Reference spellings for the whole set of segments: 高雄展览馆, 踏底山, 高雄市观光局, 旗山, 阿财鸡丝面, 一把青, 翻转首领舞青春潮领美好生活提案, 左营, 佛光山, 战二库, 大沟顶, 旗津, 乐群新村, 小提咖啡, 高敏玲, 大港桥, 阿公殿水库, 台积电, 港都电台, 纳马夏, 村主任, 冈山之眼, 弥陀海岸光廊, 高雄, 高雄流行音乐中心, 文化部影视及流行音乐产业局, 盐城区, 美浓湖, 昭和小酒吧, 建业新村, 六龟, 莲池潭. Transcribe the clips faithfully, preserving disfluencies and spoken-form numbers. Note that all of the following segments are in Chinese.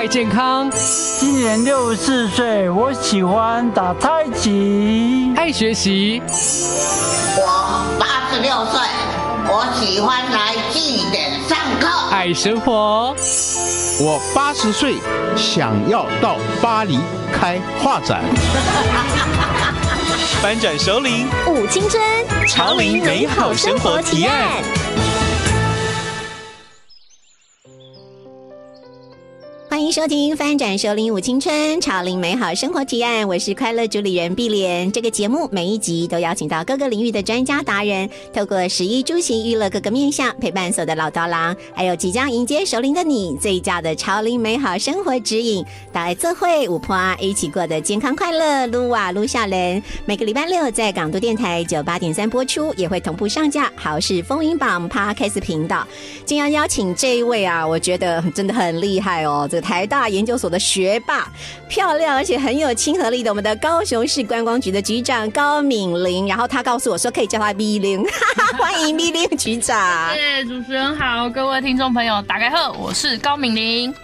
太健康。今年六十四岁，我喜欢打太极，爱学习。我八十六岁，我喜欢来祭典上课，爱生活。我八十岁，想要到巴黎开画展。翻转首领，舞青春，潮林美好生活提案。 欢迎收听《翻转首领舞青春，潮领美好生活提案》，我是快乐主理人碧莲。这个节目每一集都邀请到各个领域的专家达人，透过食衣住行娱乐各个面向，陪伴所有的老刀郎，还有即将迎接首领的你，最佳的潮领美好生活指引。大家做伙有伴，一起过得健康快乐，撸啊撸笑人。每个礼拜六在港都电台 九十八点三 播出，也会同步上架好事风云榜 Podcast 频道。今天邀请这一位啊，我觉得真的很厉害哦，这个。 台大研究所的学霸，漂亮而且很有亲和力的我们的高雄市观光局的局长高敏玲，然后他告诉我说可以叫他米玲，欢迎米玲局长。谢谢主持人好，各位听众朋友，大家好，我是高敏玲。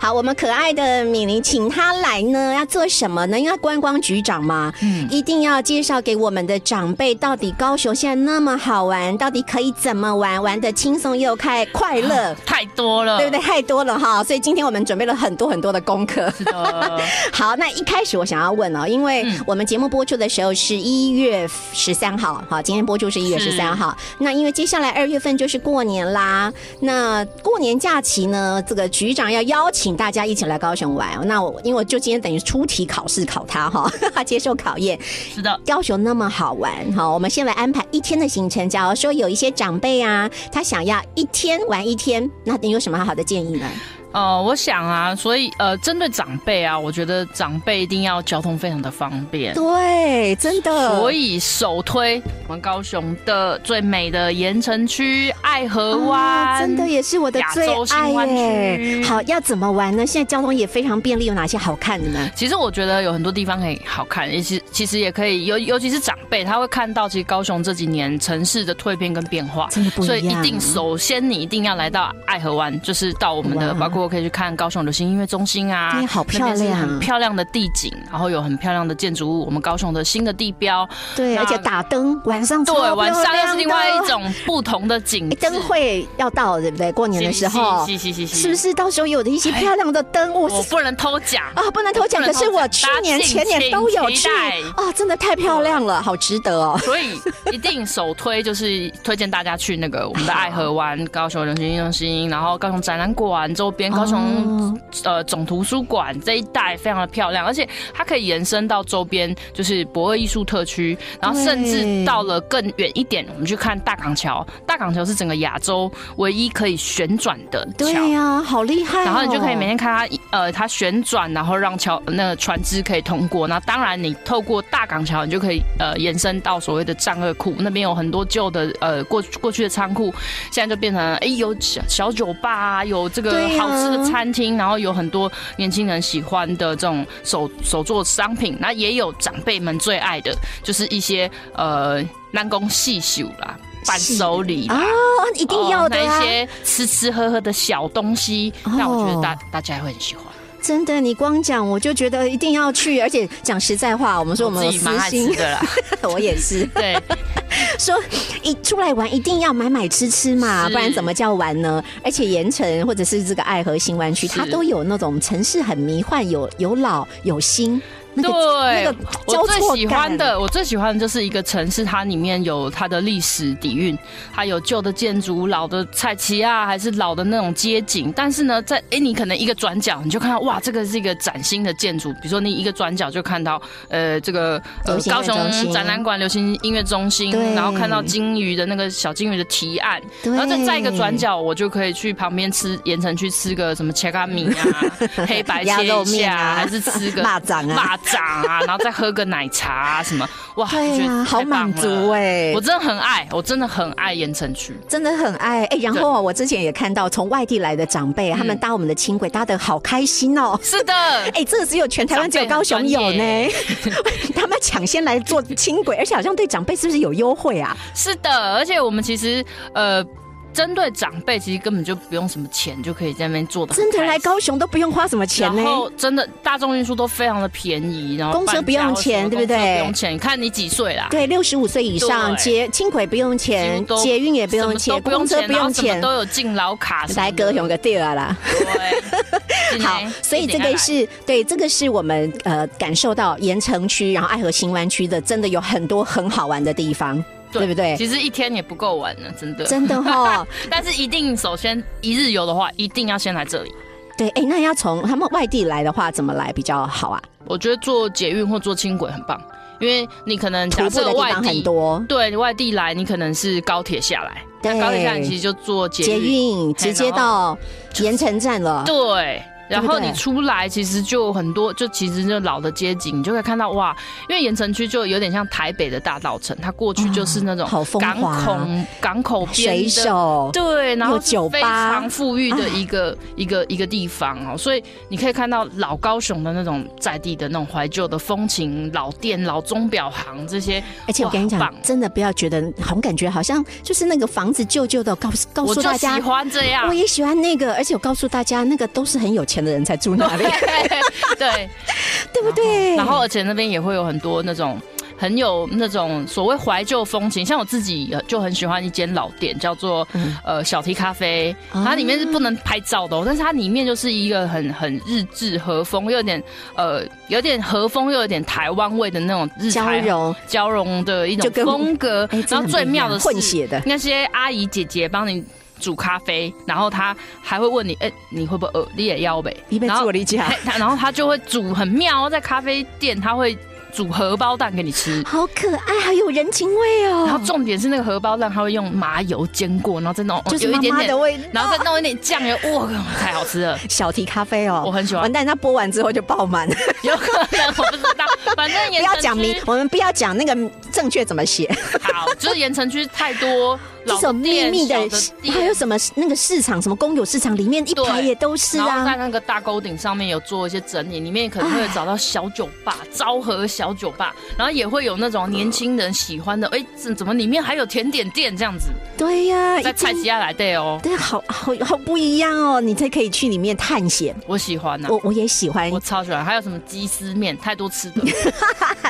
好，我们可爱的敏玲，请她来呢，要做什么呢？因为观光局长嘛，嗯，一定要介绍给我们的长辈，到底高雄现在那么好玩，到底可以怎么玩，玩得轻松又快快乐、啊，太多了，对不对？太多了哈，所以今天我们准备了很多很多的功课。是的。好，那一开始我想要问哦，因为我们节目播出的时候是一月十三号，好，今天播出是一月十三号。那因为接下来二月份就是过年啦，那过年假期呢，这个局长要邀。 邀请大家一起来高雄玩，那我因为我就今天等于出题考试考他哈，接受考验。是的，高雄那么好玩哈，我们先来安排一天的行程。假如说有一些长辈啊，他想要一天玩一天，那你有什么好的建议呢？ 呃，我想啊，所以呃，针对长辈啊，我觉得长辈一定要交通非常的方便。对，真的。所以首推我们高雄的最美的盐城区爱河湾、啊，真的也是我的最爱耶。好，要怎么玩呢？现在交通也非常便利，有哪些好看的呢？其实我觉得有很多地方可以好看，也其其实也可以，尤尤其是长辈，他会看到其实高雄这几年城市的蜕变跟变化，真的不一样。所以一定首先你一定要来到爱河湾，就是到我们的包括。 我可以去看高雄流行音乐中心啊，好漂亮，很漂亮的地景，然后有很漂亮的建筑物，我们高雄的新的地标，对，而且打灯，晚上对，晚上又是另外一种不同的景，灯会要到，对不对？过年的时候，是不是到时候有的一些漂亮的灯，我不能偷讲啊，不能偷讲，可是我去年前年都有去，哦，真的太漂亮了，好值得哦，所以一定首推就是推荐大家去那个我们的爱河湾高雄流行音乐中心，然后高雄展览馆周边。 高雄、oh. 呃总图书馆这一带非常的漂亮，而且它可以延伸到周边，就是駁二艺术特区，然后甚至到了更远一点，我们去看大港桥。大港桥是整个亚洲唯一可以旋转的桥，对呀、啊，好厉害、哦！然后你就可以每天看它，呃，它旋转，然后让桥那个船只可以通过。那当然，你透过大港桥，你就可以呃延伸到所谓的战二库那边，有很多旧的呃过过去的仓库，现在就变成哎、欸、有小小酒吧、啊，有这个好。 吃的餐厅，然后有很多年轻人喜欢的这种手手作商品，那也有长辈们最爱的，就是一些呃南宫细绣啦。 伴手礼啊，一定要的、啊哦、那一些吃吃喝喝的小东西，哦、那我觉得大大家会很喜欢。真的，你光讲我就觉得一定要去，而且讲实在话，我们说我们有私心的啦，我也是。对，说一出来玩一定要买买吃吃嘛，不然怎么叫玩呢？而且盐城或者是这个爱河新湾区，它都有那种城市很迷幻，有有老有新。 那個、对，那個我最喜欢的，我最喜欢的就是一个城市，它里面有它的历史底蕴，它有旧的建筑、老的菜市啊，还是老的那种街景。但是呢，在哎、欸，你可能一个转角你就看到，哇，这个是一个崭新的建筑。比如说你一个转角就看到，呃，这个、呃、高雄展览馆流行音乐中心，然后看到金鱼的那个小金鱼的提案，然后再再一个转角，我就可以去旁边吃盐城去吃个什么切咖米啊，黑白切一下，啊、还是吃个蚂蚱啊。 长啊，然后再喝个奶茶、啊、什么，哇，对啊，好满足哎！我真的很爱，我真的很爱盐城区，真的很爱哎、欸。然后我之前也看到从外地来的长辈，他们搭我们的轻轨搭的好开心哦。是的，哎，这个只有全台湾只有高雄有呢。他们抢先来坐轻轨，而且好像对长辈是不是有优惠啊？是的，而且我们其实呃。针对长辈，其实根本就不用什么钱就可以在那边做的。真的来高雄都不用花什么钱呢、欸。然后真的大众运输都非常的便宜，然后公车不用钱，对不对？不用钱，看你几岁啦。对，六十五岁以上，捷轻轨不用钱，捷运也不用钱，公车不用钱，都有敬老卡。来高雄个对啊啦。对。好，所以这个是对，这个是我们呃感受到盐城区，然后爱河新湾区的，真的有很多很好玩的地方。对, 对不对？其实一天也不够玩了，真的。真的哈、哦，但是一定首先一日游的话，一定要先来这里。对，哎，那要从他们外地来的话，怎么来比较好啊？我觉得坐捷运或坐轻轨很棒，因为你可能假设外地很多，对，外地来你可能是高铁下来，那高铁下来其实就坐捷运，捷运直接到盐城站了。对。然后你出来，其实就很多，就其实就老的街景，你就可以看到哇，因为盐城区就有点像台北的大稻埕，它过去就是那种港口、嗯、港口边的水手，对，然后是非常富裕的一个一个一个地方哦，所以你可以看到老高雄的那种在地的那种怀旧的风情，老店、老钟表行这些。而且我跟你讲，真的不要觉得好感觉好像就是那个房子旧旧的，告诉告诉大家，我就喜欢这样，我也喜欢那个，而且我告诉大家，那个都是很有钱。的人才住那里，对对不对？然后而且那边也会有很多那种很有那种所谓怀旧风情，像我自己就很喜欢一间老店，叫做、嗯、呃小提咖啡，它里面是不能拍照的、哦，但是它里面就是一个很很日治和风，又有点呃有点和风，又有点台湾味的那种日台交融交融的一种风格。然后最妙的是混血的那些阿姨姐姐帮你煮咖啡，然后他还会问你，哎、欸，你会不会饿？你也要呗。你被做了一家，然后他就会煮很妙，在咖啡店他会煮荷包蛋给你吃，好可爱，好有人情味哦。然后重点是那个荷包蛋，他会用麻油煎过，然后再弄，就是妈妈的味道，然后再弄一点酱油，哇，太好吃了。小提咖啡哦，我很喜欢。完蛋，他播完之后就爆满，有可能我不知道，反正不要讲名，我们不要讲那个正确怎么写。好，就是盐城区太多。这种秘密的，还有什么那个市场，什么公有市场里面一排也都是啊。然后在那个大沟顶上面有做一些整理，里面可能会找到小酒吧，昭和小酒吧，然后也会有那种年轻人喜欢的，哎、欸，怎么里面还有甜点店这样子？对呀、啊，在菜市仔内底哦，对，好好好不一样哦，你才可以去里面探险。我喜欢啊，我我也喜欢，我超喜欢。还有什么鸡丝面，太多吃的，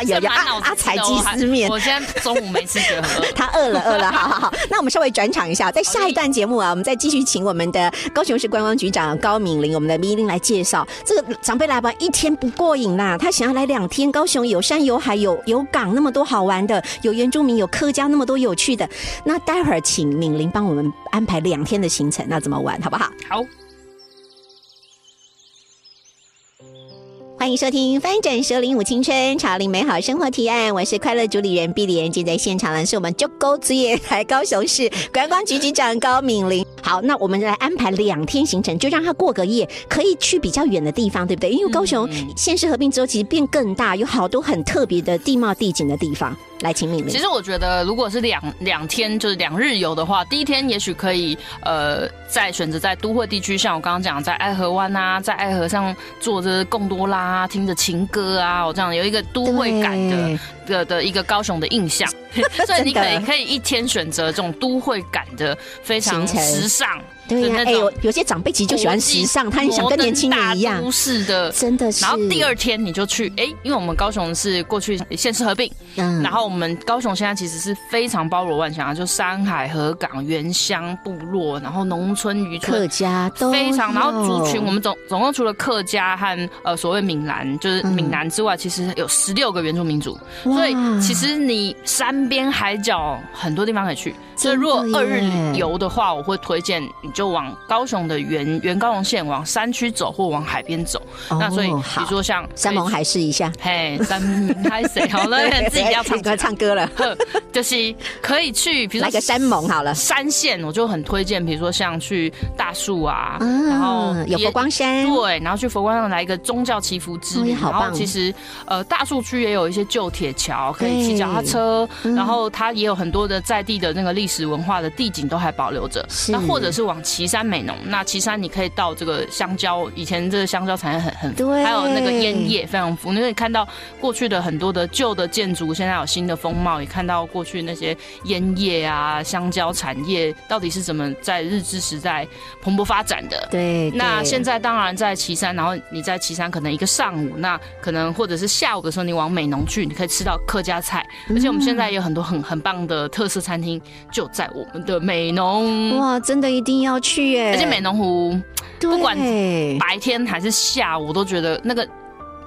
有有阿阿财鸡丝面，我现在中午没吃得喝，他饿了饿了，好好好，那我们。稍微转场一下，在下一段节目啊，我们再继续请我们的高雄市观光局长高敏玲，我们的咪玲来介绍这个长辈来吧，一天不过瘾啦，他想要来两天。高雄有山有海有有港，那么多好玩的，有原住民有客家，那么多有趣的。那待会儿请敏玲帮我们安排两天的行程，那怎么玩好不好？好。欢迎收听翻转首领舞青春潮领美好生活提案，我是快乐主理人碧莲，今天在现场呢是我们就高职业台高雄市观光局局长高敏玲。好，那我们来安排两天行程，就让他过个夜，可以去比较远的地方，对不对？因为高雄县市合并之后其实变更大，有好多很特别的地貌地景的地方。来，请敏玲。其实我觉得如果是两两天就是两日游的话，第一天也许可以呃再选择在都会地区，像我刚刚讲在爱河湾啊，在爱河上坐着贡多拉啊，听着情歌啊，我这样有一个都会感的的的一个高雄的印象，所以你可以可以一天选择这种都会感的非常时尚。对呀、啊，哎、欸，有些长辈其实就喜欢时尚，他很想跟年轻人一样。都市的，真的是。然后第二天你就去，哎、欸，因为我们高雄是过去县市合并，嗯，然后我们高雄现在其实是非常包罗万象，就山海、河港、原乡、部落，然后农村、渔村、客家都非常。然后族群，我们总总共除了客家和呃所谓闽南，就是闽南之外，嗯、其实有十六个原住民族，所以其实你山边海角很多地方可以去。所以如果二日游的话，我会推荐你就往高雄的原原高雄县往山区走，或往海边走。Oh, 那所以比如说像山盟海誓一下，嘿，山盟海誓好了，自己要唱歌唱歌了，就是可以去，比如说来个山盟好了。山线我就很推荐，比如说像去大树啊，啊然后有佛光山，对，然后去佛光山来一个宗教祈福之旅。哦、然后其实呃大树区也有一些旧铁桥，可以骑脚踏车，嗯、然后它也有很多的在地的那个历史文化的地景都还保留着。那或者是往旗山美浓，那旗山你可以到这个香蕉，以前这个香蕉产业很很对，还有那个烟叶非常丰富，因为你看到过去的很多的旧的建筑，现在有新的风貌，也看到过去那些烟叶啊、香蕉产业到底是怎么在日治时代蓬勃发展的。对，那现在当然在旗山，然后你在旗山可能一个上午，那可能或者是下午的时候，你往美浓去，你可以吃到客家菜，而且我们现在有很多很很棒的特色餐厅就在我们的美浓。哇，真的一定要去耶！而且美浓湖，不管白天还是下午，我都觉得那个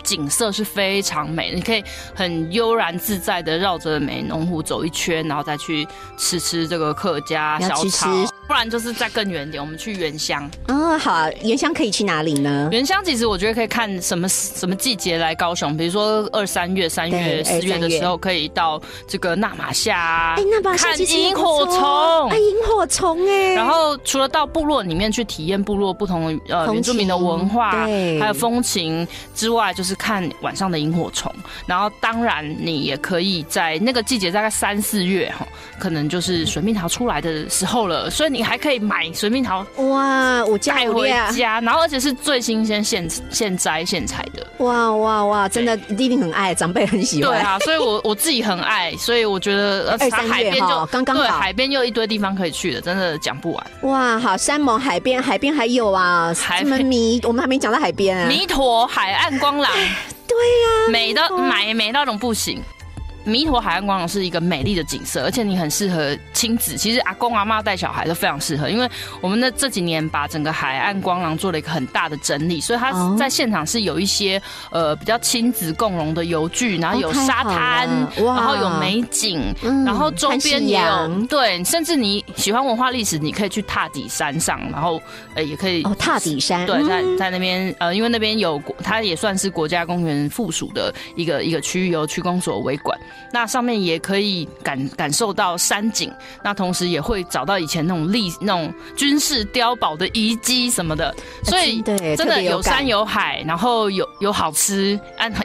景色是非常美，你可以很悠然自在的绕着美浓湖走一圈，然后再去吃吃这个客家小炒，不然就是再更远点，我们去原乡。哦，好啊，原乡可以去哪里呢？原乡其实我觉得可以看什么什么季节来高雄，比如说二三月、三月、四月的时候，可以到这个纳马夏啊，哎，纳马夏看萤火虫，哎，萤火虫哎。然后除了到部落里面去体验部落不同的呃原住民的文化，还有风情之外，就是看晚上的萤火虫，然后当然你也可以在那个季节，大概三四月可能就是水蜜桃出来的时候了，所以你还可以买水蜜桃哇，我带回家，然后而且是最新鲜现现摘现采的，哇哇哇，真的一定很爱，长辈很喜欢。对啊，所以我我自己很爱，所以我觉得它海边就刚刚好，对，海边又一堆地方可以去的，真的讲不完。哇，好，山盟海边，海边还有啊，什么迷，我们还没讲到海边啊，弥陀海岸光廊。对呀、啊，美到买美到那种不行。弥陀海岸广场是一个美丽的景色，而且你很适合亲子。其实阿公阿嬤带小孩都非常适合，因为我们那这几年把整个海岸广场做了一个很大的整理，所以它在现场是有一些呃比较亲子共融的游具，然后有沙滩，然后有美景，然后周边也有对，甚至你喜欢文化历史，你可以去踏底山上，然后呃也可以哦踏底山对，在在那边呃因为那边有它也算是国家公园附属的一个一个区域，由区公所为管。那上面也可以感感受到山景，那同时也会找到以前那种历那种军事碉堡的遗迹什么的，所以真的有山有海，然后有有好吃，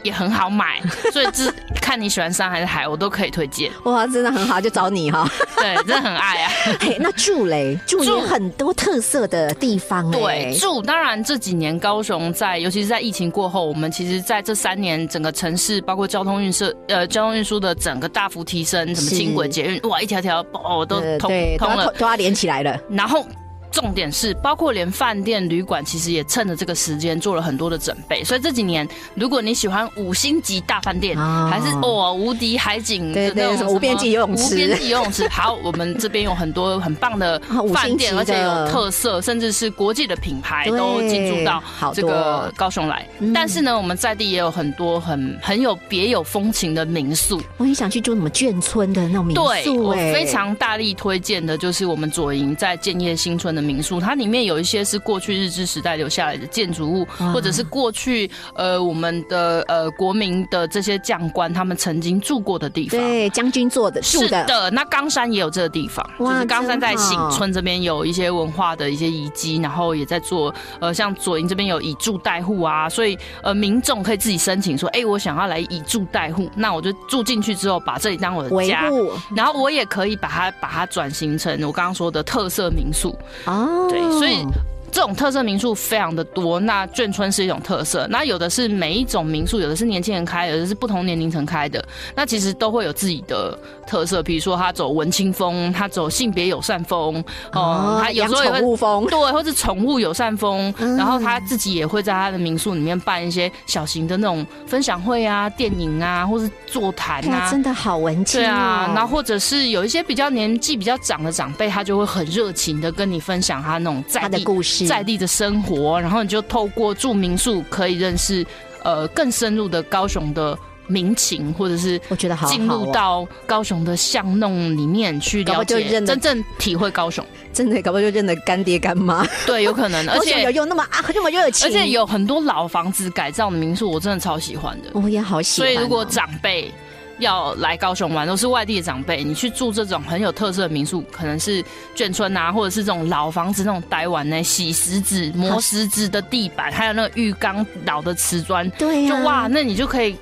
也很好买，所以这看你喜欢山还是海，我都可以推荐。哇，真的很好，就找你哈。对，真的很爱啊。嘿，那住嘞，住有很多特色的地方。对，住当然这几年高雄在，尤其是在疫情过后，我们其实在这三年整个城市包括交通运设呃交通运输的整个大幅提升，什么轻轨捷运，哇，一条条哦都通通了，都要连起来了。然后重点是，包括连饭店、旅馆，其实也趁着这个时间做了很多的准备。所以这几年，如果你喜欢五星级大饭店，哦、还是哦无敌海景的那种什么无边际游泳池，无边际游泳池。好，我们这边有很多很棒的饭店，而且有特色，甚至是国际的品牌都进驻到这个高雄来。但是呢，我们在地也有很多很很有别有风情的民宿。我很想去住什么眷村的那种民宿、欸。对，我非常大力推荐的就是我们左营在建业新村的民宿，它里面有一些是过去日治时代留下来的建筑物，或者是过去呃我们的呃国民的这些将官他们曾经住过的地方，对，将军做的住的。是的，那冈山也有这个地方，就是冈山在新村这边有一些文化的一些遗迹，然后也在做呃像左营这边有以住代护啊，所以呃民众可以自己申请说，哎、欸，我想要来以住代护，那我就住进去之后把这里当我的家，然后我也可以把它把它转型成我刚刚说的特色民宿。哦，对，所以这种特色民宿非常的多。那眷村是一种特色，那有的是每一种民宿，有的是年轻人开，有的是不同年龄层开的。那其实都会有自己的特色，比如说他走文青风，他走性别友善风，哦、嗯，他有时候也会宠物风，对，或是宠物友善风。嗯、然后他自己也会在他的民宿里面办一些小型的那种分享会啊、电影啊，或是座谈啊，真的好文青、哦。对啊，然后或者是有一些比较年纪比较长的长辈，他就会很热情的跟你分享他那种在地他的故事。在地的生活，然后你就透过住民宿可以认识，呃，更深入的高雄的民情，或者是我觉得好进入到高雄的巷弄里面去了解，真正体会高雄。真的，搞不好就认得干爹干妈。对，有可能。而且有用那么啊，那么热情。而且有很多老房子改造的民宿，我真的超喜欢的。我也好喜欢、哦。所以如果长辈要来高雄玩，都是外地的长辈，你去住这种很有特色的民宿，可能是眷村啊，或者是这种老房子那种台湾呢，洗石子、磨石子的地板，还有那个浴缸、老的瓷砖，对、啊，就哇，那你就可以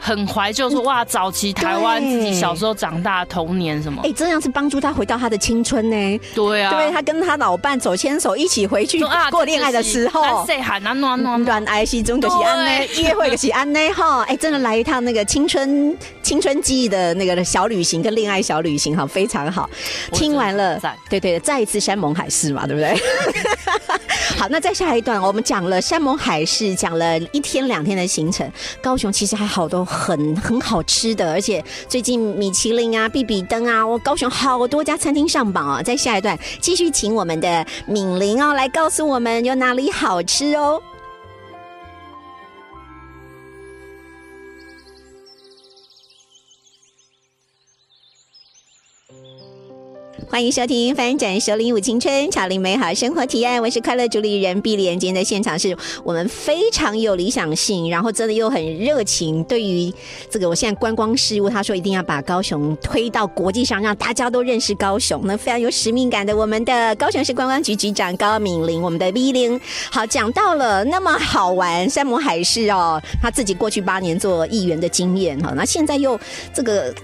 很怀旧，说哇，早期台湾自己小时候长大的童年什么，哎、欸，这样是帮助他回到他的青春呢、欸。对啊，对，他跟他老伴手牵手一起回去过恋爱的时候，谁喊啊，暖暖暖爱心中就是安呢，约会就是安呢哈，哎、欸，真的来一趟那个青春青春记忆的那个小旅行跟恋爱小旅行哈，非常好。听完了，对对，再一次山盟海誓嘛，对不对？好，那再下一段，我们讲了山盟海誓，讲了一天两天的行程。高雄其实还好多很很好吃的，而且最近米其林啊、必比登啊，我高雄好多家餐厅上榜啊、哦。在下一段继续请我们的敏玲哦来告诉我们有哪里好吃哦。欢迎收听翻转熟龄舞青春潮龄美好生活提案，我是快乐主理人碧莲。今天的现场是我们非常有理想性，然后真的又很热情，对于这个我现在观光事务，他说一定要把高雄推到国际上，让大家都认识高雄，那非常有使命感的我们的高雄市观光局局长高敏玲，我们的 V 玲。好，讲到了那么好玩山盟海誓哦，他自己过去八年做议员的经验，那现在又这个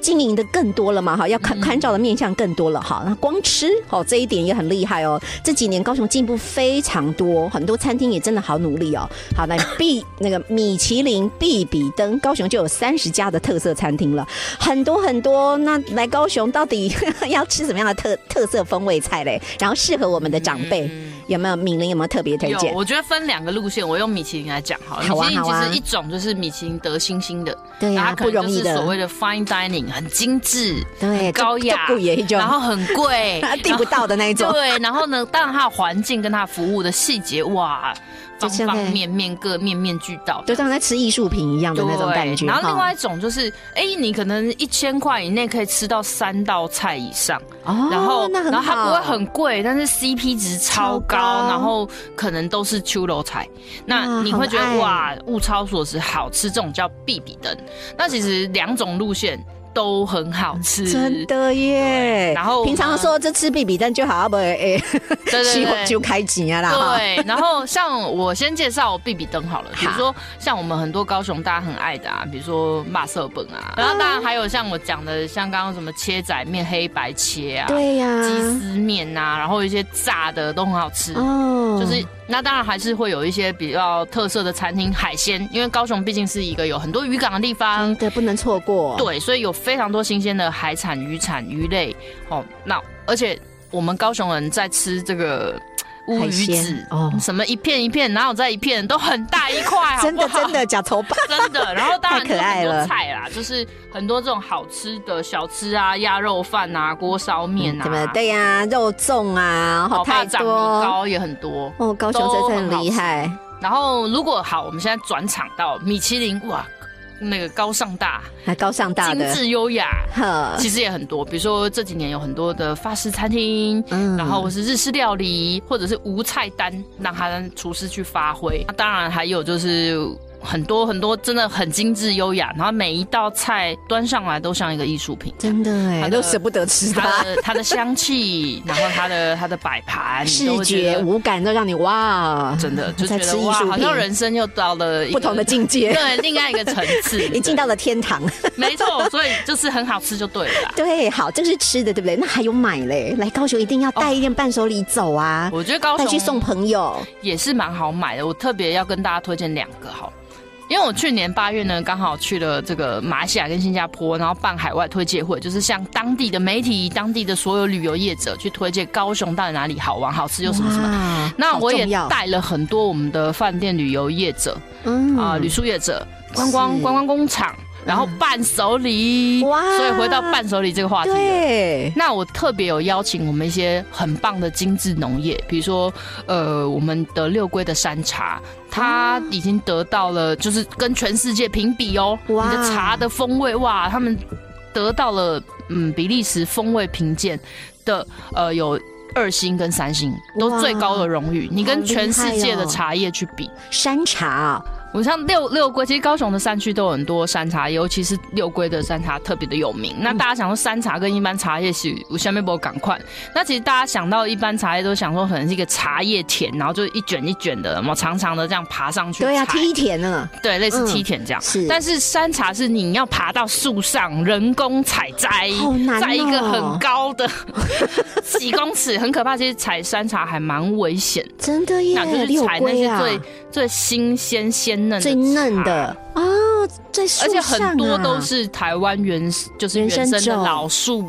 经营的更多了嘛，哈，要看照的面向更多了哈。那光吃哦，这一点也很厉害哦。这几年高雄进步非常多，很多餐厅也真的好努力哦。好，那必那个米其林、必比登，高雄就有三十家的特色餐厅了，很多很多。那来高雄到底要吃什么样的特特色风味菜嘞？然后适合我们的长辈、嗯、有没有？敏玲有没有特别推荐？我觉得分两个路线，我用米其林来讲好了。好啊好啊。其实一种就是米其林得星星的，对呀、啊，不容易的，所谓的 fine dining。很精致，对，高雅，然后很贵，订不到的那一种。对，然后呢，当然它的环境跟它服务的细节，哇，方方面面各面面俱到，就像在吃艺术品一样的那种感觉。然后另外一种就是，哎，你可能一千块以内可以吃到三道菜以上，哦，然后然后它不会很贵，但是 C P 值超高，然后可能都是秋楼菜，那你会觉得哇，物超所值，好吃，这种叫必比登。那其实两种路线都很好吃，真的耶！然后平常说这吃必比登就好，不哎，对就开紧啊啦。对，然后像我先介绍必比登好了，比如说像我们很多高雄大家很爱的啊，比如说马色本啊，然后当然还有像我讲的，像刚刚什么切仔面、黑白切啊，对呀，鸡丝面啊，然后一些炸的都很好吃哦。就是那当然还是会有一些比较特色的餐厅，海鲜，因为高雄毕竟是一个有很多渔港的地方，对，不能错过。对，所以有非常多新鲜的海产、渔产、鱼类，哦，那而且我们高雄人在吃这个乌鱼子，哦，什么一片一片，哪有在一片，都很大一块，真的真的假头巴，真的。然后当然很多菜啦，就是很多这种好吃的小吃啊，鸭肉饭啊，锅烧面啊，嗯、对呀、啊，肉粽啊，好太多，米糕也很多，哦，高雄真的很厉害。然后如果好，我们现在转场到米其林，哇。那个高尚大，高尚大的精致优雅，其实也很多。比如说这几年有很多的法式餐厅，嗯、然后是日式料理，或者是无菜单，让他厨师去发挥。那当然还有就是很多很多真的很精致优雅，然后每一道菜端上来都像一个艺术品，真的哎，都舍不得吃它。它的它的香气，然后它的它的摆盘，视觉五感都让你哇，真的就觉得哇，好像人生又到了不同的境界，对，另外一个层次，你进到了天堂，没错，所以就是很好吃就对了。对，好，这是吃的对不对？那还有买嘞，来高雄一定要带一点伴手礼走啊！我觉得高雄带去送朋友也是蛮好买的，我特别要跟大家推荐两个好了。因为我去年八月呢，刚好去了这个马来西亚跟新加坡，然后办海外推介会，就是向当地的媒体、当地的所有旅游业者去推介高雄到底哪里好玩、好吃又什么什么。那我也带了很多我们的饭店旅游业者，嗯啊、呃，旅宿业者、观光观光工厂。然后伴手礼，哇！所以回到伴手礼这个话题了。对，那我特别有邀请我们一些很棒的精致农业，比如说，呃，我们的六龟的山茶，它已经得到了，就是跟全世界评比哦。哇！你的茶的风味，哇，他们得到了嗯比利时风味评鉴的，呃有。二星跟三星都最高的荣誉，你跟全世界的茶叶去比，山茶我像六六龟，其实高雄的山区都有很多山茶叶，尤其是六龟的山茶特别的有名。那大家想说山茶跟一般茶叶是有下面不赶快？那其实大家想到一般茶叶都想说可能是一个茶叶田，然后就一卷一卷的，然后长长的这样爬上去。对呀、啊，梯田呢？对，类似梯田这样。嗯、是但是山茶是你要爬到树上，人工采摘，好难哦、在一个很高的几公尺，很可怕。其实采山茶还蛮危险，真的耶。那就是采那些最、啊、最新鲜鲜。最嫩的哦，在树上、啊、而且很多都是台湾原就是原生的老树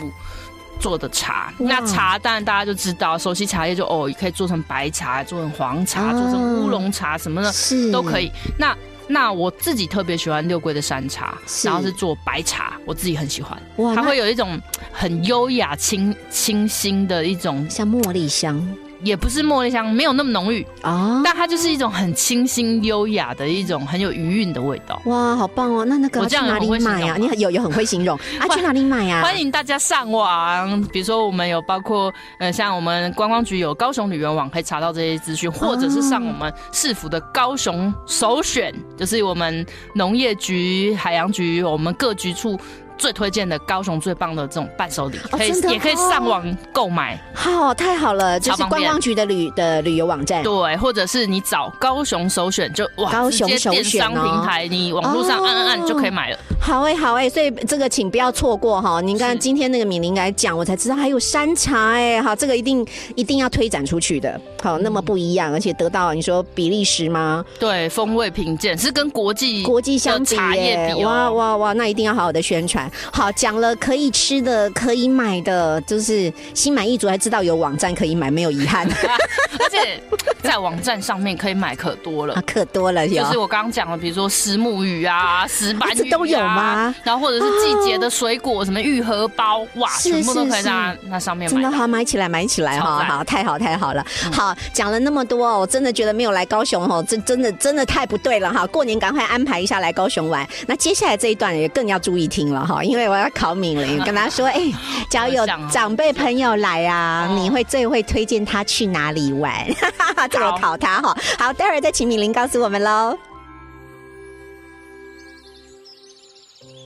做的茶。那茶当然大家就知道，熟悉茶叶就哦，可以做成白茶，做成黄茶，啊、做成乌龙茶什么的都可以。那那我自己特别喜欢六龟的山茶，然后是做白茶，我自己很喜欢。它会有一种很优雅清清新的一种，像茉莉香。也不是茉莉香，没有那么浓郁啊，但它就是一种很清新、优雅的一种很有余韵的味道。哇，好棒哦！那那个去哪里买啊？你有有很会形容啊？去哪里买啊？欢迎大家上网，比如说我们有包括呃，像我们观光局有高雄旅游网可以查到这些资讯，或者是上我们市府的高雄首选，就是我们农业局、海洋局，我们各局处。最推荐的高雄最棒的这种伴手礼，可以、哦哦、也可以上网购买。好，太好了，就是观光局的旅的旅游网站，对，或者是你找高雄首选就哇，高雄首选、哦、直接电商平台，你网络上按按按就可以买了。哦、好哎、欸，好哎、欸，所以这个请不要错过哈。您刚刚今天那个敏玲来讲，我才知道还有山茶哎、欸，好，这个一定一定要推展出去的。好，那么不一样，而且得到你说比利时吗？对，风味评鉴是跟国际国际相比、欸、茶叶比、哦、哇哇哇，那一定要好好的宣传。好，讲了可以吃的可以买的，就是心满意足，还知道有网站可以买，没有遗憾。而且在网站上面可以买可多了、啊、可多了，就是我刚刚讲的，比如说石目鱼啊、石斑鱼、啊、都有吗？然后或者是季节的水果、哦、什么玉荷包，哇，是是是，全部都可以在那上面买，真的好，买起来买起来、哦、好，太好太好了、嗯、好，讲了那么多，我真的觉得没有来高雄、哦、这真的真的太不对了，好，过年赶快安排一下来高雄玩。那接下来这一段也更要注意听了，因为我要考敏玲，跟他说，哎、欸，只要有长辈朋友来啊，你会最会推荐他去哪里玩？这个我考他哈。好，待会儿再请敏玲告诉我们喽。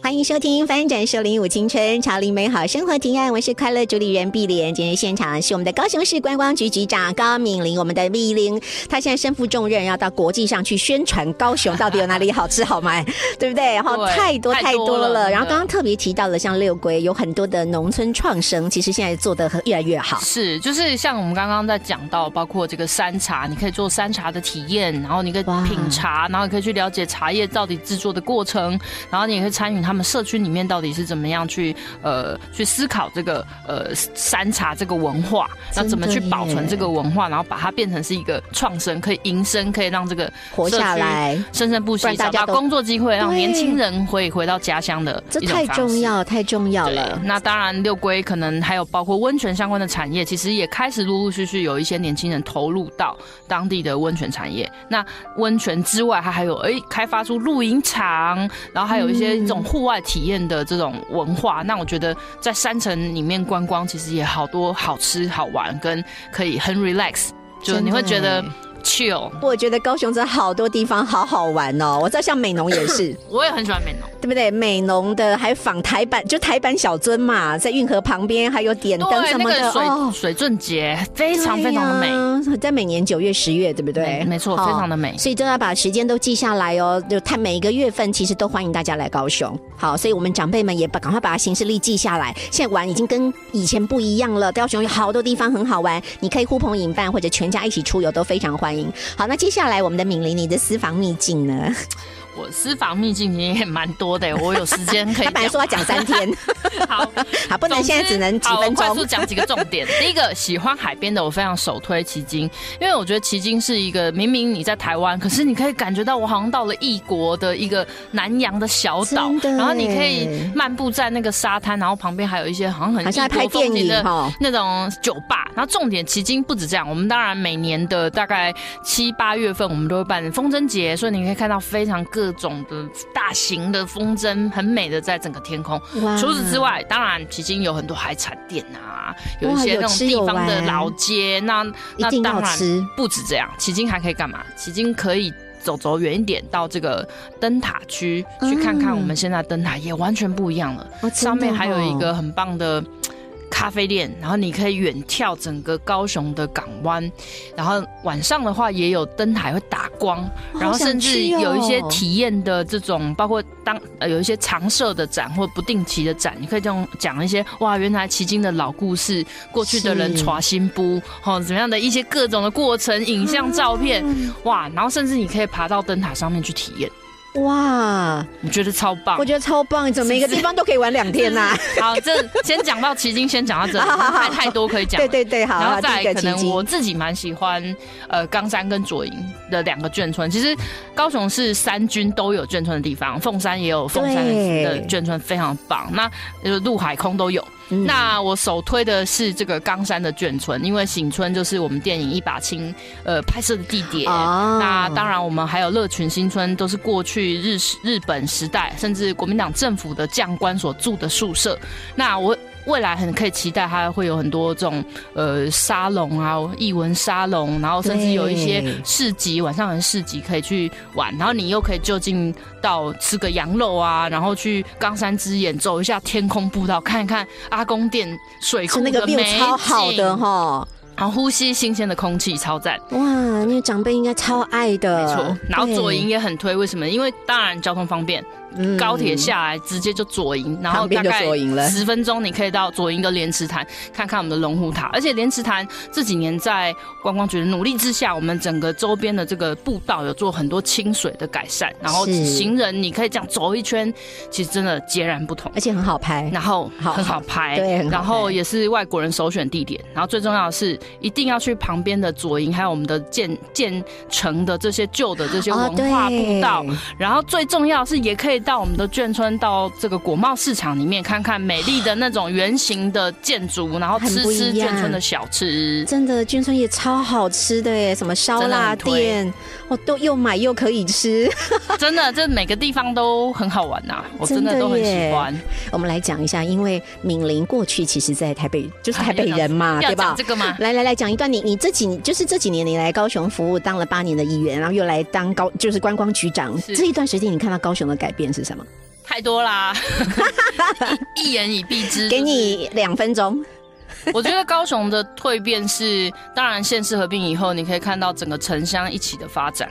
欢迎收听翻转收零五青春潮林美好生活提案，我是快乐主理人碧莲。今天现场是我们的高雄市观光局局长高敏玲，我们的敏玲她现在身负重任，要到国际上去宣传高雄到底有哪里好吃好买，对不对？然后太多太多了。然后刚刚特别提到了像六龟有很多的农村创生，其实现在做得越来越好。是，就是像我们刚刚在讲到，包括这个山茶，你可以做山茶的体验，然后你可以品茶，然后你可以去了解茶叶到底制作的过程，然后你也可以参与它。他们社区里面到底是怎么样去呃去思考这个呃山茶这个文化，那怎么去保存这个文化，然后把它变成是一个创生，可以营生，可以让这个活下来，生生不息，找到工作机会，让年轻人回回到家乡的一种方式。这太重要，太重要了。那当然，六龟可能还有包括温泉相关的产业，其实也开始陆陆续续有一些年轻人投入到当地的温泉产业。那温泉之外，它还有哎、欸、开发出露营场，然后还有一些这种户。外体验的这种文化，那我觉得在山城里面观光，其实也好多好吃好玩，跟可以很 relax， 就你会觉得。Chill， 我觉得高雄真的好多地方好好玩哦！我知道像美浓也是，我也很喜欢美浓，对不对？美浓的还仿台版，就台版小樽嘛，在运河旁边还有点灯什么的，那個、水、哦、水圳节非常非常的美，啊、在每年九月、十月，对不对？没错，非常的美。所以真的要把时间都记下来哦，就看每一个月份，其实都欢迎大家来高雄。好，所以我们长辈们也把赶快把行事历记下来。现在玩已经跟以前不一样了，高雄有好多地方很好玩，你可以呼朋引伴或者全家一起出游都非常欢迎。好，那接下来我们的敏玲，你的私房秘境呢？我私房秘境也蛮多的，我有时间可以。他本来说要讲三天，好，好，不能现在只能几分钟。我快速讲几个重点。第一个，喜欢海边的，我非常首推旗津，因为我觉得旗津是一个明明你在台湾，可是你可以感觉到我好像到了异国的一个南洋的小岛，然后你可以漫步在那个沙滩，然后旁边还有一些好像很异国风情的那种酒吧。然后重点，旗津不止这样，我们当然每年的大概七八月份，我们都会办风筝节，所以你可以看到非常各。各种的大型的风筝，很美的在整个天空。除此之外，当然旗津有很多海产店啊，有一些那种地方的老街。那那当然不止这样，旗津还可以干嘛？旗津可以走走远一点到这个灯塔区、嗯、去看看我们现在灯塔也完全不一样了、哦哦、上面还有一个很棒的咖啡店，然后你可以远眺整个高雄的港湾，然后晚上的话也有灯塔会打光，然后甚至有一些体验的这种，包括当、呃、有一些常设的展或不定期的展，你可以这种讲一些哇，原来旗津的老故事，过去的人传新布哦，怎么样的一些各种的过程、影像、照片，嗯、哇，然后甚至你可以爬到灯塔上面去体验。哇，我觉得超棒！我觉得超棒，怎么每个地方都可以玩两天呐、啊？好，这先讲到旗津，先讲到这里，太太多可以讲。对对对，好。然后再来可能我自己蛮喜欢呃冈山跟左营的两个眷村。其实高雄是三军都有眷村的地方，凤山也有凤山的眷村，非常棒。那就是陆海空都有。嗯、那我首推的是这个冈山的眷村，因为醒村就是我们电影《一把青》呃拍摄的地点、哦。那当然我们还有乐群新村，都是过去日日本时代甚至国民党政府的将官所住的宿舍。那我未来很可以期待它会有很多这种呃沙龙啊，艺文沙龙，然后甚至有一些市集，晚上很市集可以去玩，然后你又可以就近到吃个羊肉啊，然后去冈山之眼走一下天空步道，看一看阿公殿水库的美景，是那个 view 超好的哈。然后呼吸新鲜的空气，超赞！哇，那个长辈应该超爱的，没错。然后左营也很推，为什么？因为当然交通方便，嗯、高铁下来直接就左营，然后大概十分钟你可以到左营的莲池潭看看我们的龙虎塔。而且莲池潭这几年在观光局的努力之下，我们整个周边的这个步道有做很多清水的改善，然后行人你可以这样走一圈，其实真的截然不同，而且很好拍，然后很好拍，对，很好拍，然后也是外国人首选地点。然后最重要的是，一定要去旁边的左营，还有我们的建建成的这些旧的这些文化步道、哦。然后最重要是，也可以到我们的眷村，到这个果贸市场里面看看美丽的那种圆形的建筑，然后吃吃眷村的小吃。真的，眷村也超好吃的耶，什么烧腊店，我、哦、都又买又可以吃。真的，这每个地方都很好玩呐、啊，我真的都很喜欢。我们来讲一下，因为敏玲过去其实，在台北就是台北人嘛，对吧？这个吗？来来来讲一段，你你这几就是这几年你来高雄服务，当了八年的议员，然后又来当高就是观光局长，这一段时间你看到高雄的改变是什么？太多啦，一言以蔽之，给你两分钟。我觉得高雄的蜕变是，当然县市合并以后，你可以看到整个城乡一起的发展。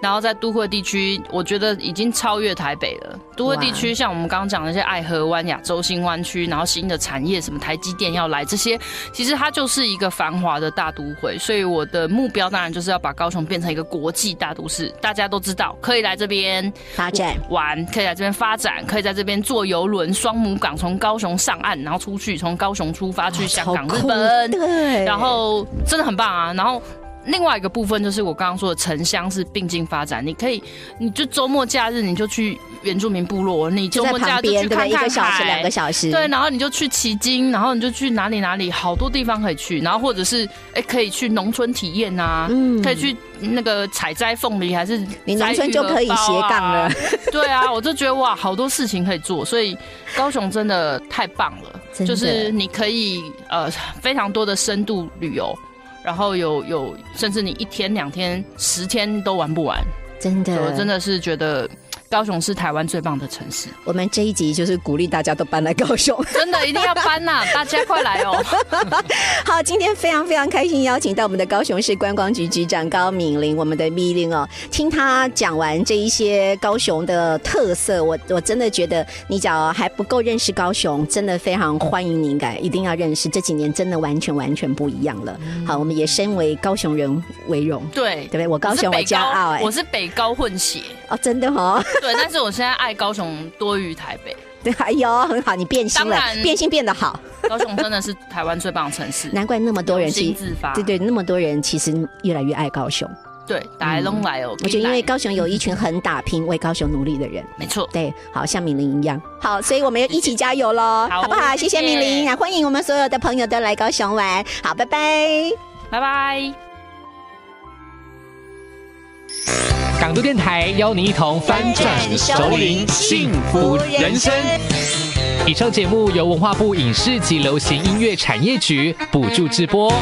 然后在都会地区，我觉得已经超越台北了。都会地区像我们刚刚讲的那些爱河湾、亚洲新湾区，然后新的产业，什么台积电要来，这些其实它就是一个繁华的大都会。所以我的目标当然就是要把高雄变成一个国际大都市，大家都知道可以来这边发展玩，可以来这边发展，可以在这边坐游轮双母港，从高雄上岸，然后出去，从高雄出发去香港、日本，对，然后真的很棒啊，然后。另外一个部分就是我刚刚说的城乡是并进发展，你可以，你就周末假日你就去原住民部落，你周末假日就去看看海，一个小时两个小时，对，然后你就去旗津，然后你就去哪里哪里，好多地方可以去，然后或者是哎可以去农村体验啊，嗯，可以去那个采摘凤梨还是、啊、你农村就可以斜杠了，对啊，我就觉得哇，好多事情可以做，所以高雄真的太棒了，就是你可以呃非常多的深度旅游。然后有有，甚至你一天两天十天都玩不完，真的，我真的是觉得高雄是台湾最棒的城市。我们这一集就是鼓励大家都搬来高雄，真的一定要搬呐、啊！大家快来哦！好，今天非常非常开心，邀请到我们的高雄市观光局局长高敏玲，我们的咪玲哦，听他讲完这一些高雄的特色，我我真的觉得你只要还不够认识高雄，真的非常欢迎你，应该一定要认识。这几年真的完全完全不一样了。嗯、好，我们也身为高雄人为荣，对对不对？我高雄我骄傲、欸，我是北高混血哦，真的哦。对，但是我现在爱高雄多于台北。对，哎呦，很好，你变心了，变心变得好。高雄真的是台湾最棒的城市，难怪那么多人心自发。对对，那么多人其实越来越爱高雄。对，大家拢来哦、嗯！我觉得因为高雄有一群很打拼、为高雄努力的人，没错。对，好像敏玲一样，好，所以我们要一起加油喽，好不好？谢谢敏玲，欢迎我们所有的朋友都来高雄玩。好，拜拜，拜拜。港都电台邀你一同翻转熟龄幸福人生。以上节目由文化部影视及流行音乐产业局补助直播。